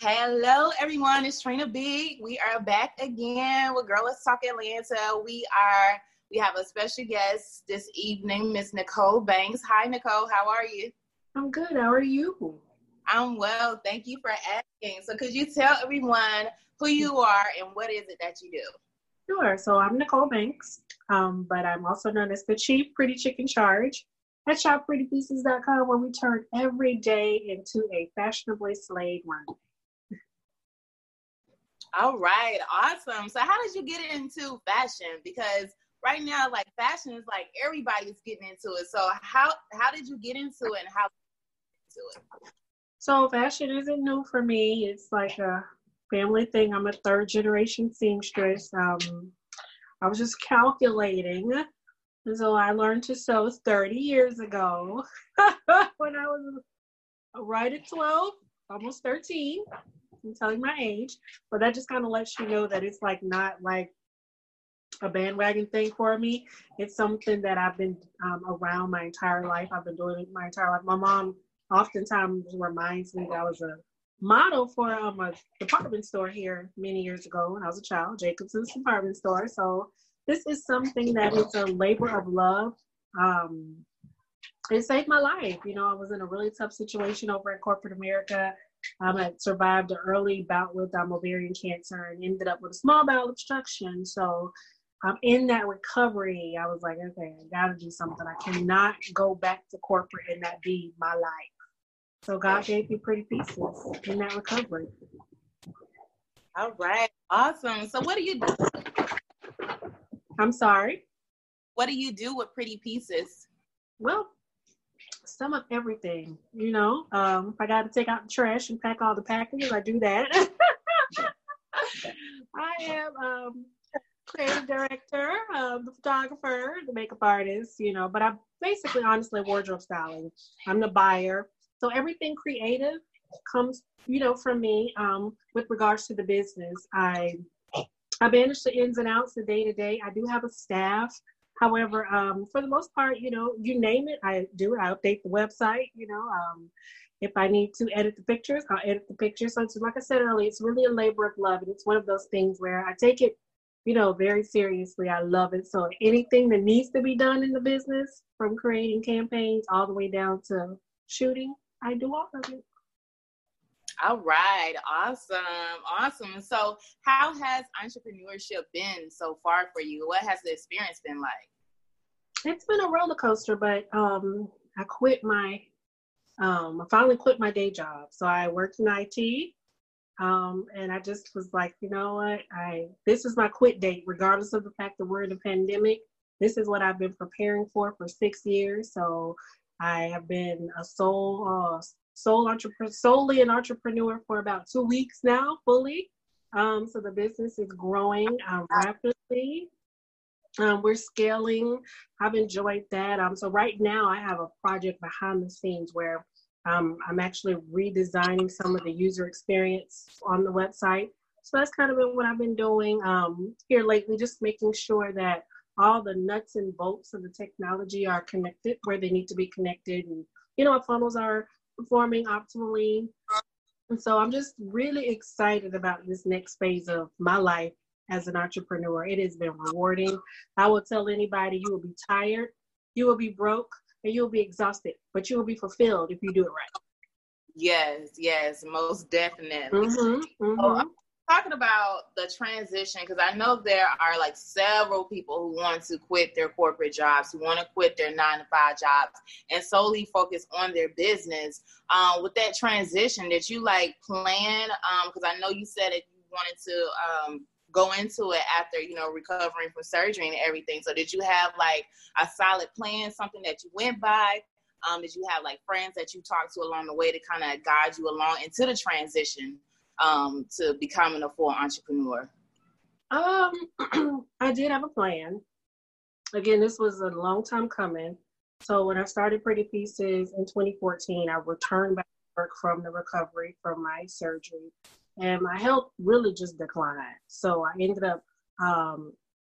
Hello, everyone. It's Trina B. We are back again with Girl, Let's Talk Atlanta. We have a special guest this evening, Miss Nicole Banks. Hi, Nicole. How are you? I'm good. How are you? I'm well. Thank you for asking. So could you tell everyone who you are and what is it that you do? Sure. So I'm Nicole Banks, but I'm also known as the Chic Pretty Chick in Charge at ShopPrettyPieces.com, where we turn every day into a fashionably slayed one. All right, awesome. So how did you get into fashion? Because right now, like, fashion is like everybody's getting into it. So how did you get into it and how did you get into it? So fashion isn't new for me. It's like a family thing. I'm a 3rd generation seamstress. I was just calculating. And so I learned to sew 30 years ago when I was right at 12, almost 13. I'm telling my age, but that just kind of lets you know that it's like not like a bandwagon thing for me. It's something that I've been around my entire life. I've been doing it my entire life. My mom oftentimes reminds me that I was a model for a department store here many years ago when I was a child, Jacobson's Department Store. So this is something that is a labor of love. It saved my life. You know, I was in a really tough situation over in corporate America. I survived an early bout with ovarian cancer and ended up with a small bowel obstruction. So I'm in that recovery. I was like, okay, I got to do something. I cannot go back to corporate and that be my life. So God gave me pretty pieces in that recovery. All right. Awesome. So what do you do? I'm sorry? What do you do with pretty pieces? Well, some of everything, you know. If I got to take out the trash and pack all the packages, I do that. I am creative director, the photographer, the makeup artist, you know, but I'm basically, honestly, wardrobe styling. I'm the buyer. So everything creative comes, you know, from me. With regards to the business, I manage the ins and outs, the day-to-day. I do have a staff. However, for the most part, you know, you name it, I do. I update the website, you know. If I need to edit the pictures, I'll edit the pictures. So it's, like I said earlier, it's really a labor of love. And it's one of those things where I take it, you know, very seriously. I love it. So anything that needs to be done in the business, from creating campaigns all the way down to shooting, I do all of it. All right. Awesome. Awesome. So how has entrepreneurship been so far for you? What has the experience been like? It's been a roller coaster, but I finally quit my day job. So I worked in IT and I just was like, you know what? This is my quit date, regardless of the fact that we're in a pandemic. This is what I've been preparing for 6 years. So I have been a solely an entrepreneur for about 2 weeks now, fully. So the business is growing rapidly. We're scaling. I've enjoyed that. So right now I have a project behind the scenes where I'm actually redesigning some of the user experience on the website. So that's kind of been what I've been doing here lately, just making sure that all the nuts and bolts of the technology are connected where they need to be connected. And, you know, our funnels are performing optimally. And so I'm just really excited about this next phase of my life as an entrepreneur. It has been rewarding. I will tell anybody, you will be tired, you will be broke, and you will be exhausted, but you will be fulfilled if you do it right. Yes, most definitely. Mm-hmm, mm-hmm. talking about the transition, because I know there are like several people who want to quit their corporate jobs, who want to quit their 9-to-5 jobs and solely focus on their business. With that transition, did you like plan? Because I know you said that you wanted to go into it after, you know, recovering from surgery and everything. So did you have like a solid plan, something that you went by? Did you have like friends that you talked to along the way to kind of guide you along into the transition? To becoming a full entrepreneur? I did have a plan. Again, this was a long time coming. So when I started Pretty Pieces in 2014, I returned back to work from the recovery from my surgery, and my health really just declined. So I ended up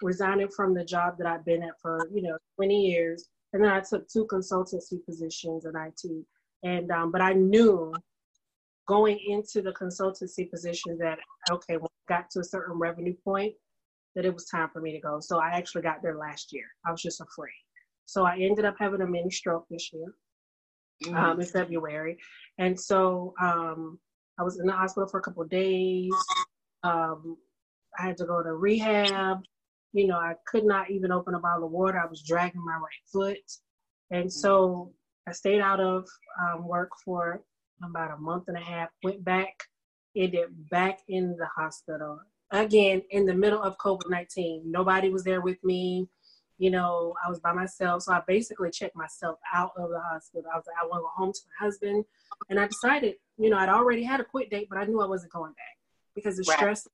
resigning from the job that I've been at for, 20 years. And then I took 2 consultancy positions in IT. And, but I knew going into the consultancy position that, okay, when I got to a certain revenue point, that it was time for me to go. So I actually got there last year. I was just afraid. So I ended up having a mini stroke this year in February. And so I was in the hospital for a couple of days. I had to go to rehab. I could not even open a bottle of water. I was dragging my right foot. And so I stayed out of work for about a month and a half, went back, ended back in the hospital. Again, in the middle of COVID-19, nobody was there with me. I was by myself. So I basically checked myself out of the hospital. I was like, I want to go home to my husband. And I decided, I'd already had a quit date, but I knew I wasn't going back because the stress,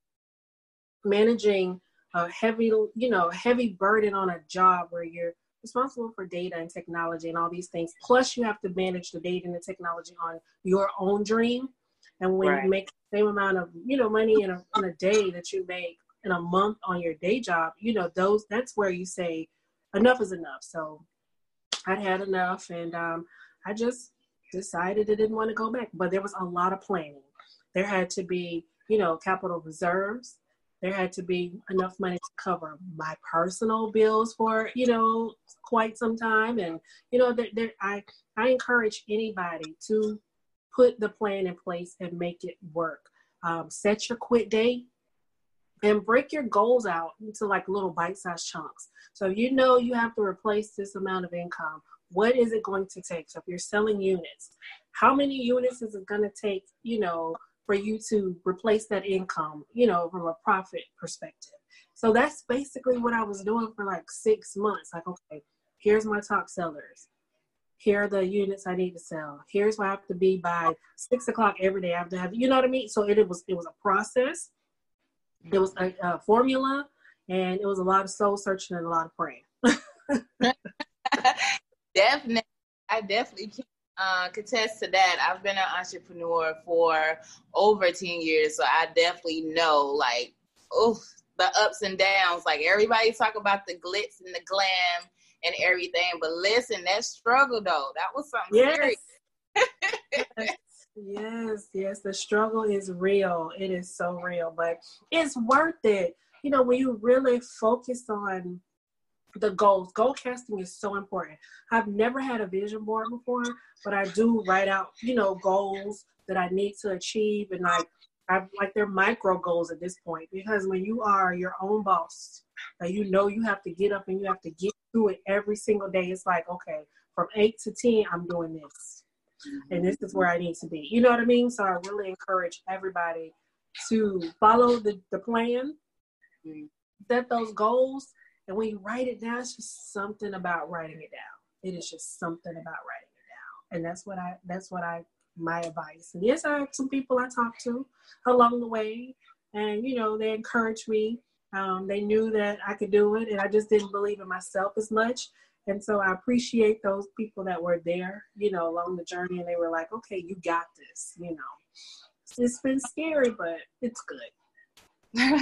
managing a heavy burden on a job where you're responsible for data and technology and all these things. Plus, you have to manage the data and the technology on your own dream. And when you make the same amount of, money in a day that you make in a month on your day job, that's where you say enough is enough. So I'd had enough, and I just decided I didn't want to go back. But there was a lot of planning. There had to be, capital reserves. There had to be enough money to cover my personal bills for, quite some time. And, I encourage anybody to put the plan in place and make it work. Set your quit date and break your goals out into like little bite-sized chunks. So, you have to replace this amount of income. What is it going to take? So if you're selling units, how many units is it going to take, for you to replace that income, from a profit perspective. So that's basically what I was doing for like 6 months. Like, okay, here's my top sellers. Here are the units I need to sell. Here's where I have to be by 6 o'clock every day. I have to have, So it was a process. It was a formula, and it was a lot of soul searching and a lot of praying. Definitely. I definitely can't. Contest to that. I've been an entrepreneur for over 10 years, so I definitely know like the ups and downs. Like everybody talk about the glitz and the glam and everything, but listen, that struggle though, that was something serious. yes, the struggle is real. It is so real, but it's worth it. When you really focus on the goals. Goal casting is so important. I've never had a vision board before, but I do write out, goals that I need to achieve. And they're micro goals at this point, because when you are your own boss, you have to get up and you have to get through it every single day. It's like, okay, from 8 to 10, I'm doing this. And this is where I need to be. You know what I mean? So I really encourage everybody to follow the plan, set those goals. And when you write it down, it's just something about writing it down. It is just something about writing it down. And that's what my advice. And yes, I have some people I talked to along the way, and, they encouraged me. They knew that I could do it, and I just didn't believe in myself as much. And so I appreciate those people that were there, along the journey, and they were like, okay, you got this, It's been scary, but it's good.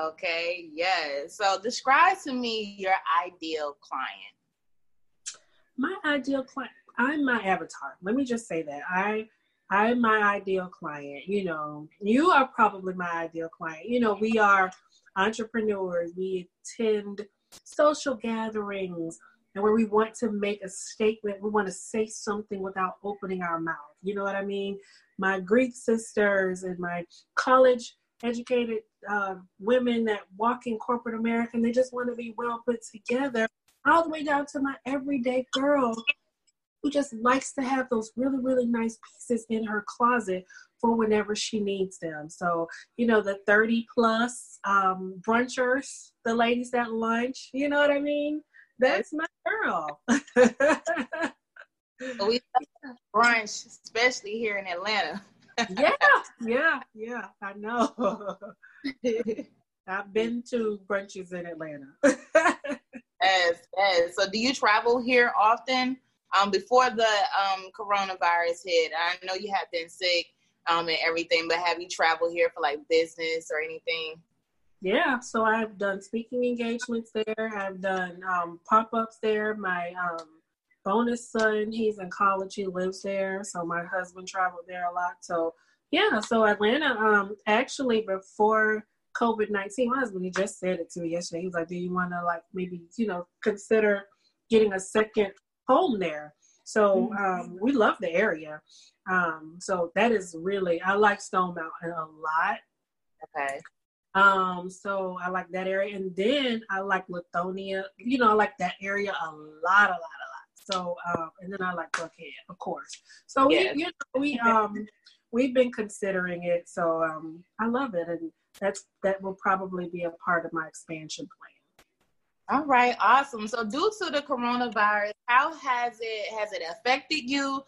Okay, yes. So describe to me your ideal client. My ideal client, I'm my avatar. Let me just say that. I'm my ideal client. You are probably my ideal client. We are entrepreneurs. We attend social gatherings and where we want to make a statement. We want to say something without opening our mouth. You know what I mean? My Greek sisters and my college educated women that walk in corporate America, and they just want to be well put together, all the way down to my everyday girl who just likes to have those really, really nice pieces in her closet for whenever she needs them. So, you know, the 30 plus brunchers, the ladies that lunch, you know what I mean? That's my girl. We love brunch, especially here in Atlanta. Yeah, I know. I've been to brunches in Atlanta. Yes. So do you travel here often? Before the coronavirus hit, I know you have been sick and everything, but have you traveled here for like business or anything? Yeah, so I've done speaking engagements there. I've done pop-ups there. My bonus son, he's in college, he lives there. So my husband traveled there a lot. So yeah, so Atlanta, actually before COVID-19, my husband, he just said it to me yesterday. He was like, do you want to like maybe, you know, consider getting a second home there? So we love the area. So that is really, I like Stone Mountain a lot. Okay. So I like that area. And then I like Lithonia. You know, I like that area a lot. So, and then I like Buckhead, of course. So yes. We've been considering it. So I love it. And that will probably be a part of my expansion plan. All right. Awesome. So due to the coronavirus, how has it affected you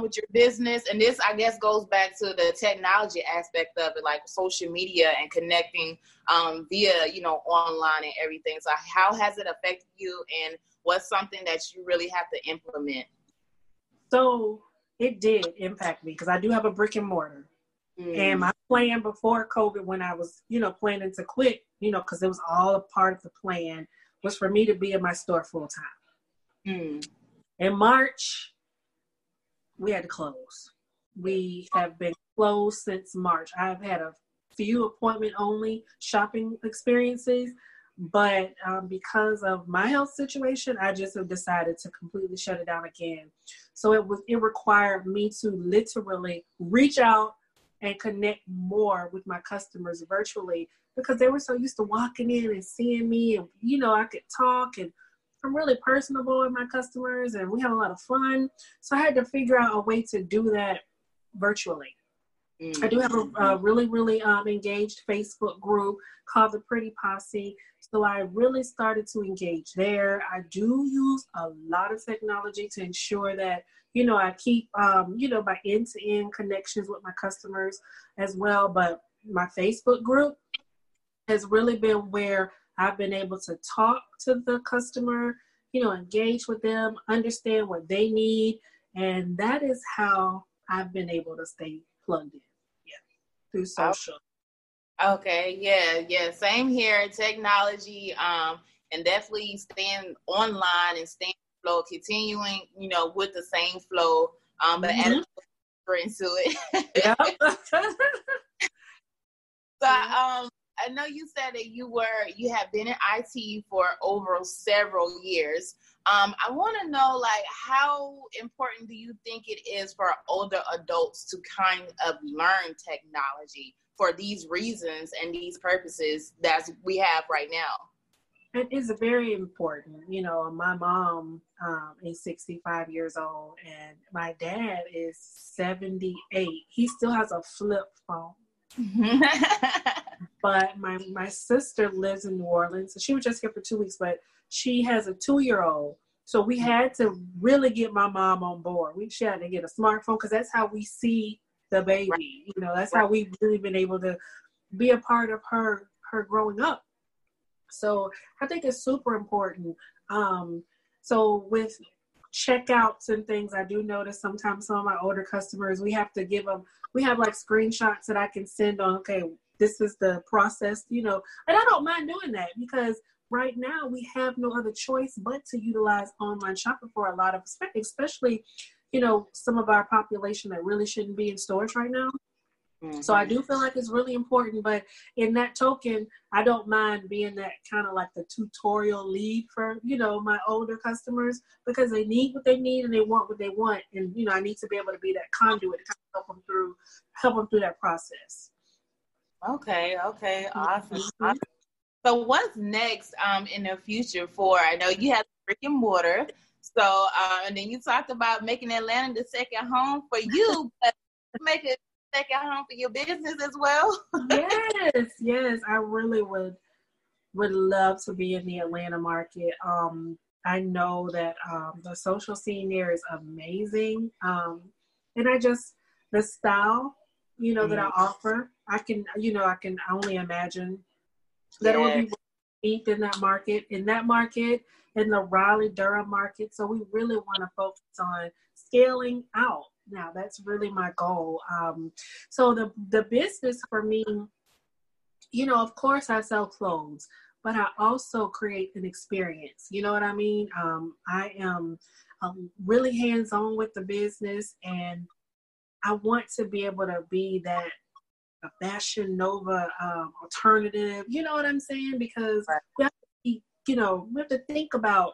with your business? And this, I guess, goes back to the technology aspect of it, like social media and connecting via, you know, online and everything. So how has it affected you, and what's something that you really have to implement? So it did impact me because I do have a brick and mortar. And my plan before COVID, when I was, you know, planning to quit, you know, because it was all a part of the plan, was for me to be in my store full time. In March, we had to close. We have been closed since March. I've had a few appointment only shopping experiences, but because of my health situation, I just have decided to completely shut it down again. So it required me to literally reach out and connect more with my customers virtually, because they were so used to walking in and seeing me, and you know, I could talk, and I'm really personable with my customers, and we had a lot of fun. So I had to figure out a way to do that virtually. I do have a really, really engaged Facebook group called The Pretty Posse. So I really started to engage there. I do use a lot of technology to ensure that, you know, I keep, you know, my end-to-end connections with my customers as well. But my Facebook group has really been where I've been able to talk to the customer, you know, engage with them, understand what they need. And that is how I've been able to stay plugged in. Through social. Okay. Yeah. Same here. Technology, and definitely staying online and staying flow, continuing, you know, with the same flow, but adding into it. Yep. So, I know you said that you have been in IT for over several years. I want to know, like, how important do you think it is for older adults to kind of learn technology for these reasons and these purposes that we have right now? It is very important. You know, my mom is 65 years old, and my dad is 78. He still has a flip phone. But my sister lives in New Orleans, so she was just here for 2 weeks, but she has a 2-year-old. So we had to really get my mom on board. She had to get a smartphone, because that's how we see the baby. Right. You know, that's how we've really been able to be a part of her growing up. So I think it's super important. So with checkouts and things, I do notice sometimes some of my older customers, we have like screenshots that I can send on, okay, this is the process, you know, and I don't mind doing that, because right now we have no other choice but to utilize online shopping for a lot of, especially, you know, some of our population that really shouldn't be in stores right now. So I do feel like it's really important, but in that token, I don't mind being that kind of like the tutorial lead for, you know, my older customers, because they need what they need and they want what they want. And, you know, I need to be able to be that conduit to kind of help them through that process. Okay, awesome. Mm-hmm. Awesome. So what's next in the future for, I know you have brick and mortar, so, and then you talked about making Atlanta the second home for you, but make it second home for your business as well? Yes, I really would love to be in the Atlanta market. I know that the social scene there is amazing. And I just, the style, you know, that I offer, I can only imagine that it would be deep in that market, in the Raleigh-Durham market. So we really want to focus on scaling out. Now that's really my goal. So the business for me, you know, of course I sell clothes, but I also create an experience. You know what I mean? I am really hands-on with the business, and I want to be able to be that Fashion Nova alternative. You know what I'm saying? Because we have to think about,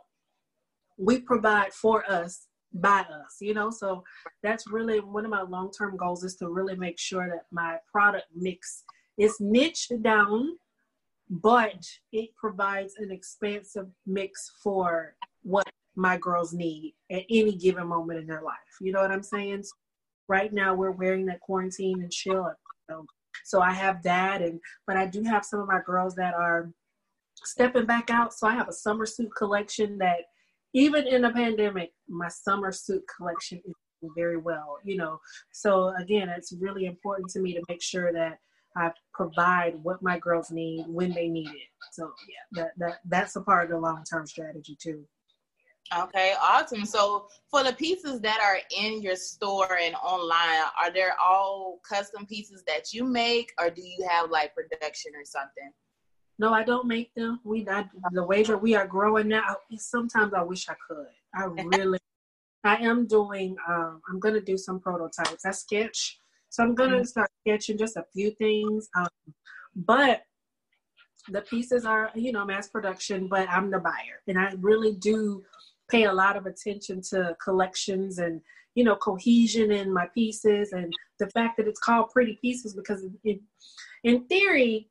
we provide for us, by us, you know? So that's really one of my long-term goals, is to really make sure that my product mix is niched down, but it provides an expansive mix for what my girls need at any given moment in their life. You know what I'm saying? So right now we're wearing that quarantine and chill. So I have that, but I do have some of my girls that are stepping back out. So I have a summer suit collection that, even in a pandemic, my summer suit collection is doing very well, you know. So again, it's really important to me to make sure that I provide what my girls need when they need it. So yeah, that's a part of the long-term strategy too. Okay, awesome. So for the pieces that are in your store and online, are there all custom pieces that you make, or do you have like production or something? No, I don't make them. The way that we are growing now, sometimes I wish I could. I am doing, I'm going to do some prototypes. I sketch. So I'm going to start sketching just a few things. But the pieces are, you know, mass production, but I'm the buyer. And I really do pay a lot of attention to collections and, you know, cohesion in my pieces. And the fact that it's called Pretty Pieces, because in theory,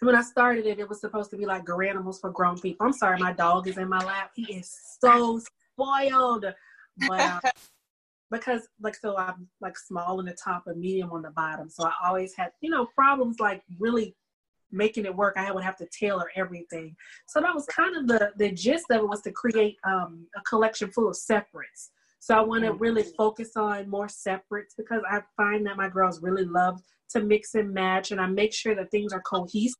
when I started it, it was supposed to be like Garanimals for grown people. I'm sorry, my dog is in my lap. He is so spoiled. But because so I'm like small on the top and medium on the bottom. So I always had, you know, problems like really making it work. I would have to tailor everything. So that was kind of the gist of it, was to create a collection full of separates. So I want to really focus on more separates, because I find that my girls really love to mix and match, and I make sure that things are cohesive.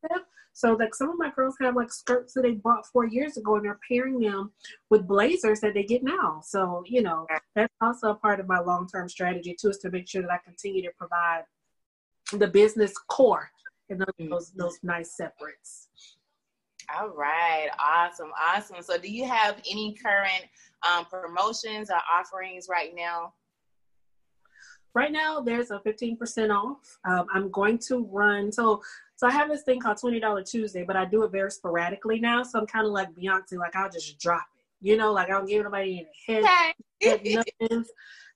So like some of my girls have like skirts that they bought 4 years ago, and they're pairing them with blazers that they get now. So, you know, that's also a part of my long-term strategy too, is to make sure that I continue to provide the business core and those nice separates. All right. Awesome. So do you have any current promotions or offerings right now? Right now, there's a 15% off. I'm going to run. So I have this thing called $20 Tuesday, but I do it very sporadically now. So I'm kind of like Beyonce, like I'll just drop it. You know, like I don't give anybody any head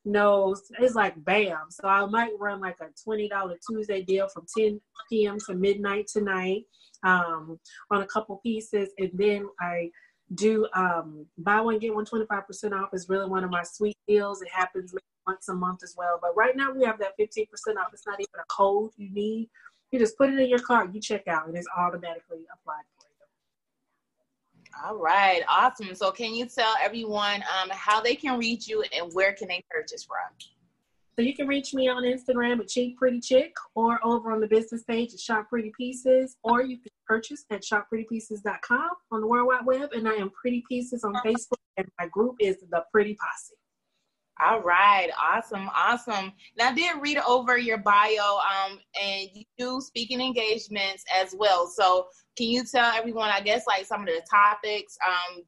no, it's like bam. So I might run like a $20 Tuesday deal from 10 p.m. to midnight tonight on a couple pieces. And then I do buy one, get one 25% off is really one of my sweet deals. It happens once a month as well. But right now we have that 15% off. It's not even a code you need. You just put it in your cart, you check out, and it's automatically applied for you. All right. Awesome. So can you tell everyone how they can reach you and where can they purchase from? So you can reach me on Instagram at Chic Pretty Chick, or over on the business page at Shop Pretty Pieces, or you can purchase at ShopPrettyPieces.com on the World Wide Web, and I am Pretty Pieces on Facebook, and my group is The Pretty Posse. All right. Awesome. And I did read over your bio, and you do speaking engagements as well. So can you tell everyone, I guess, like some of the topics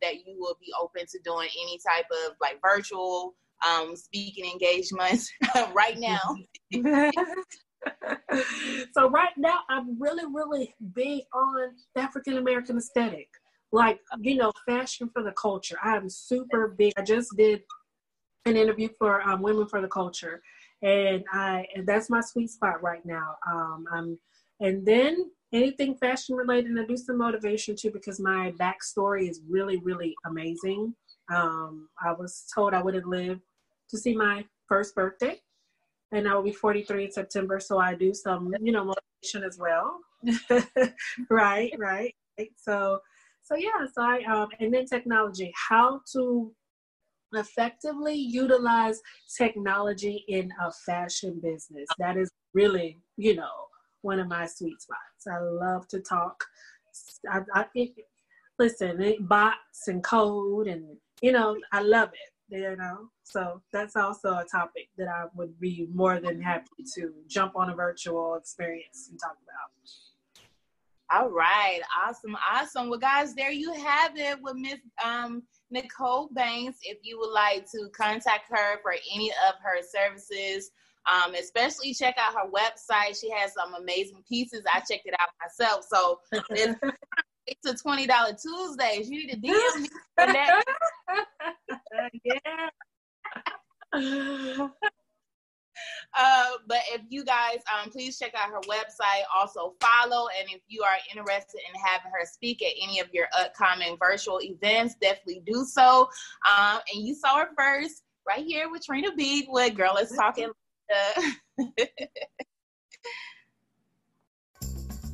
that you will be open to doing any type of like virtual speaking engagements right now? So right now I'm really, really big on African-American aesthetic, like, you know, fashion for the culture. I am super big. I just did an interview for Women for the Culture, and that's my sweet spot right now. I'm And then anything fashion related, I do some motivation too, because my backstory is really, really amazing. I was told I wouldn't live to see my first birthday, and I will be 43 in September. So I do some, you know, motivation as well. Right. So yeah, so I and then technology, how to effectively utilize technology in a fashion business. That is really, you know, one of my sweet spots. I love to talk. Listen, bots and code and, you know, I love it, you know. So that's also a topic that I would be more than happy to jump on a virtual experience and talk about. All right. Awesome. Well, guys, there you have it with Miss Nicole Banks. If you would like to contact her for any of her services, especially check out her website. She has some amazing pieces. I checked it out myself. So it's to $20 Tuesdays. You need to DM me for that. Yeah. But if you guys, please check out her website, also follow, and if you are interested in having her speak at any of your upcoming virtual events, definitely do so. And you saw her first right here with Trina B with Girl, Let's Talk Atlanta.